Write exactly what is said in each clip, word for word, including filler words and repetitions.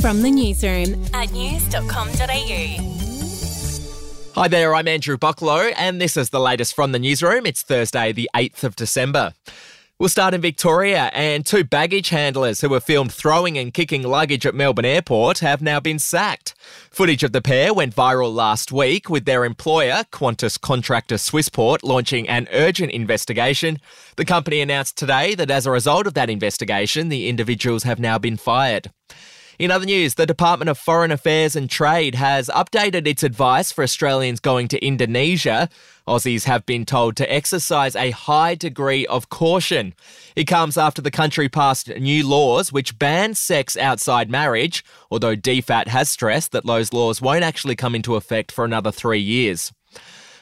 From the newsroom at news dot com dot a u. Hi there, I'm Andrew Bucklow, and this is the latest from the newsroom. It's Thursday, the eighth of December. We'll start in Victoria, and two baggage handlers who were filmed throwing and kicking luggage at Melbourne Airport have now been sacked. Footage of the pair went viral last week, with their employer, Qantas contractor Swissport, launching an urgent investigation. The company announced today that as a result of that investigation, the individuals have now been fired. In other news, the Department of Foreign Affairs and Trade has updated its advice for Australians going to Indonesia. Aussies have been told to exercise a high degree of caution. It comes after the country passed new laws which ban sex outside marriage, although D F A T has stressed that those laws won't actually come into effect for another three years.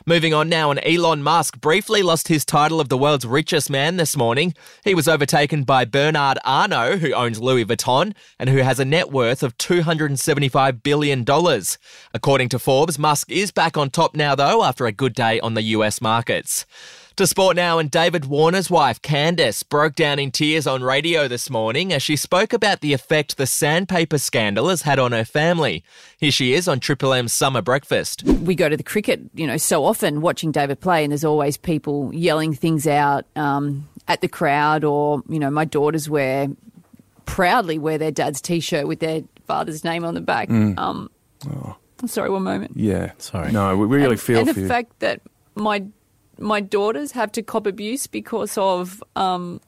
Moving on now, and Elon Musk briefly lost his title of the world's richest man this morning. He was overtaken by Bernard Arnault, who owns Louis Vuitton and who has a net worth of two hundred seventy-five billion dollars. According to Forbes, Musk is back on top now, though, after a good day on the U S markets. To sport now, and David Warner's wife, Candace, broke down in tears on radio this morning as she spoke about the effect the sandpaper scandal has had on her family. Here she is on Triple M's Summer Breakfast. We go to the cricket, you know, so often watching David play, and there's always people yelling things out um, at the crowd, or, you know, my daughters wear, proudly wear their dad's T-shirt with their father's name on the back. Mm. Um, oh. Sorry, one moment. Yeah, sorry. No, we really and, feel and for the you. fact that my... My daughters have to cop abuse because of um,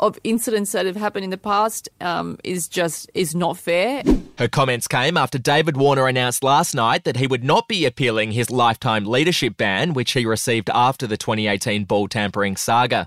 of incidents that have happened in the past um, is just is not fair. Her comments came after David Warner announced last night that he would not be appealing his lifetime leadership ban, which he received after the twenty eighteen ball tampering saga.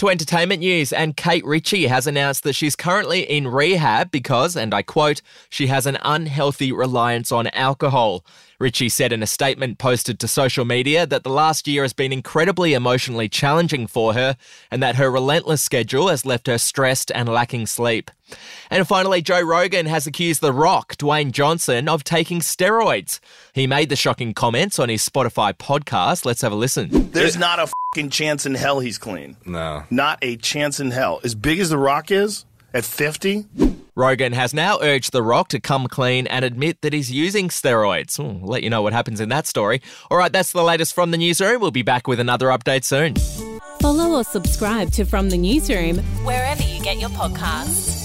To entertainment news, and Kate Ritchie has announced that she's currently in rehab because, and I quote, she has an unhealthy reliance on alcohol. Ritchie said in a statement posted to social media that the last year has been incredibly emotionally challenging for her, and that her relentless schedule has left her stressed and lacking sleep. And finally, Joe Rogan has accused The Rock, Dwayne Johnson, of taking steroids. He made the shocking comments on his Spotify podcast. Let's have a listen. There's not a fucking chance in hell he's clean. No. Not a chance in hell. As big as The Rock is, at fifty... Rogan has now urged The Rock to come clean and admit that he's using steroids. Ooh, we'll let you know what happens in that story. All right, that's the latest from the newsroom. We'll be back with another update soon. Follow or subscribe to From the Newsroom wherever you get your podcasts.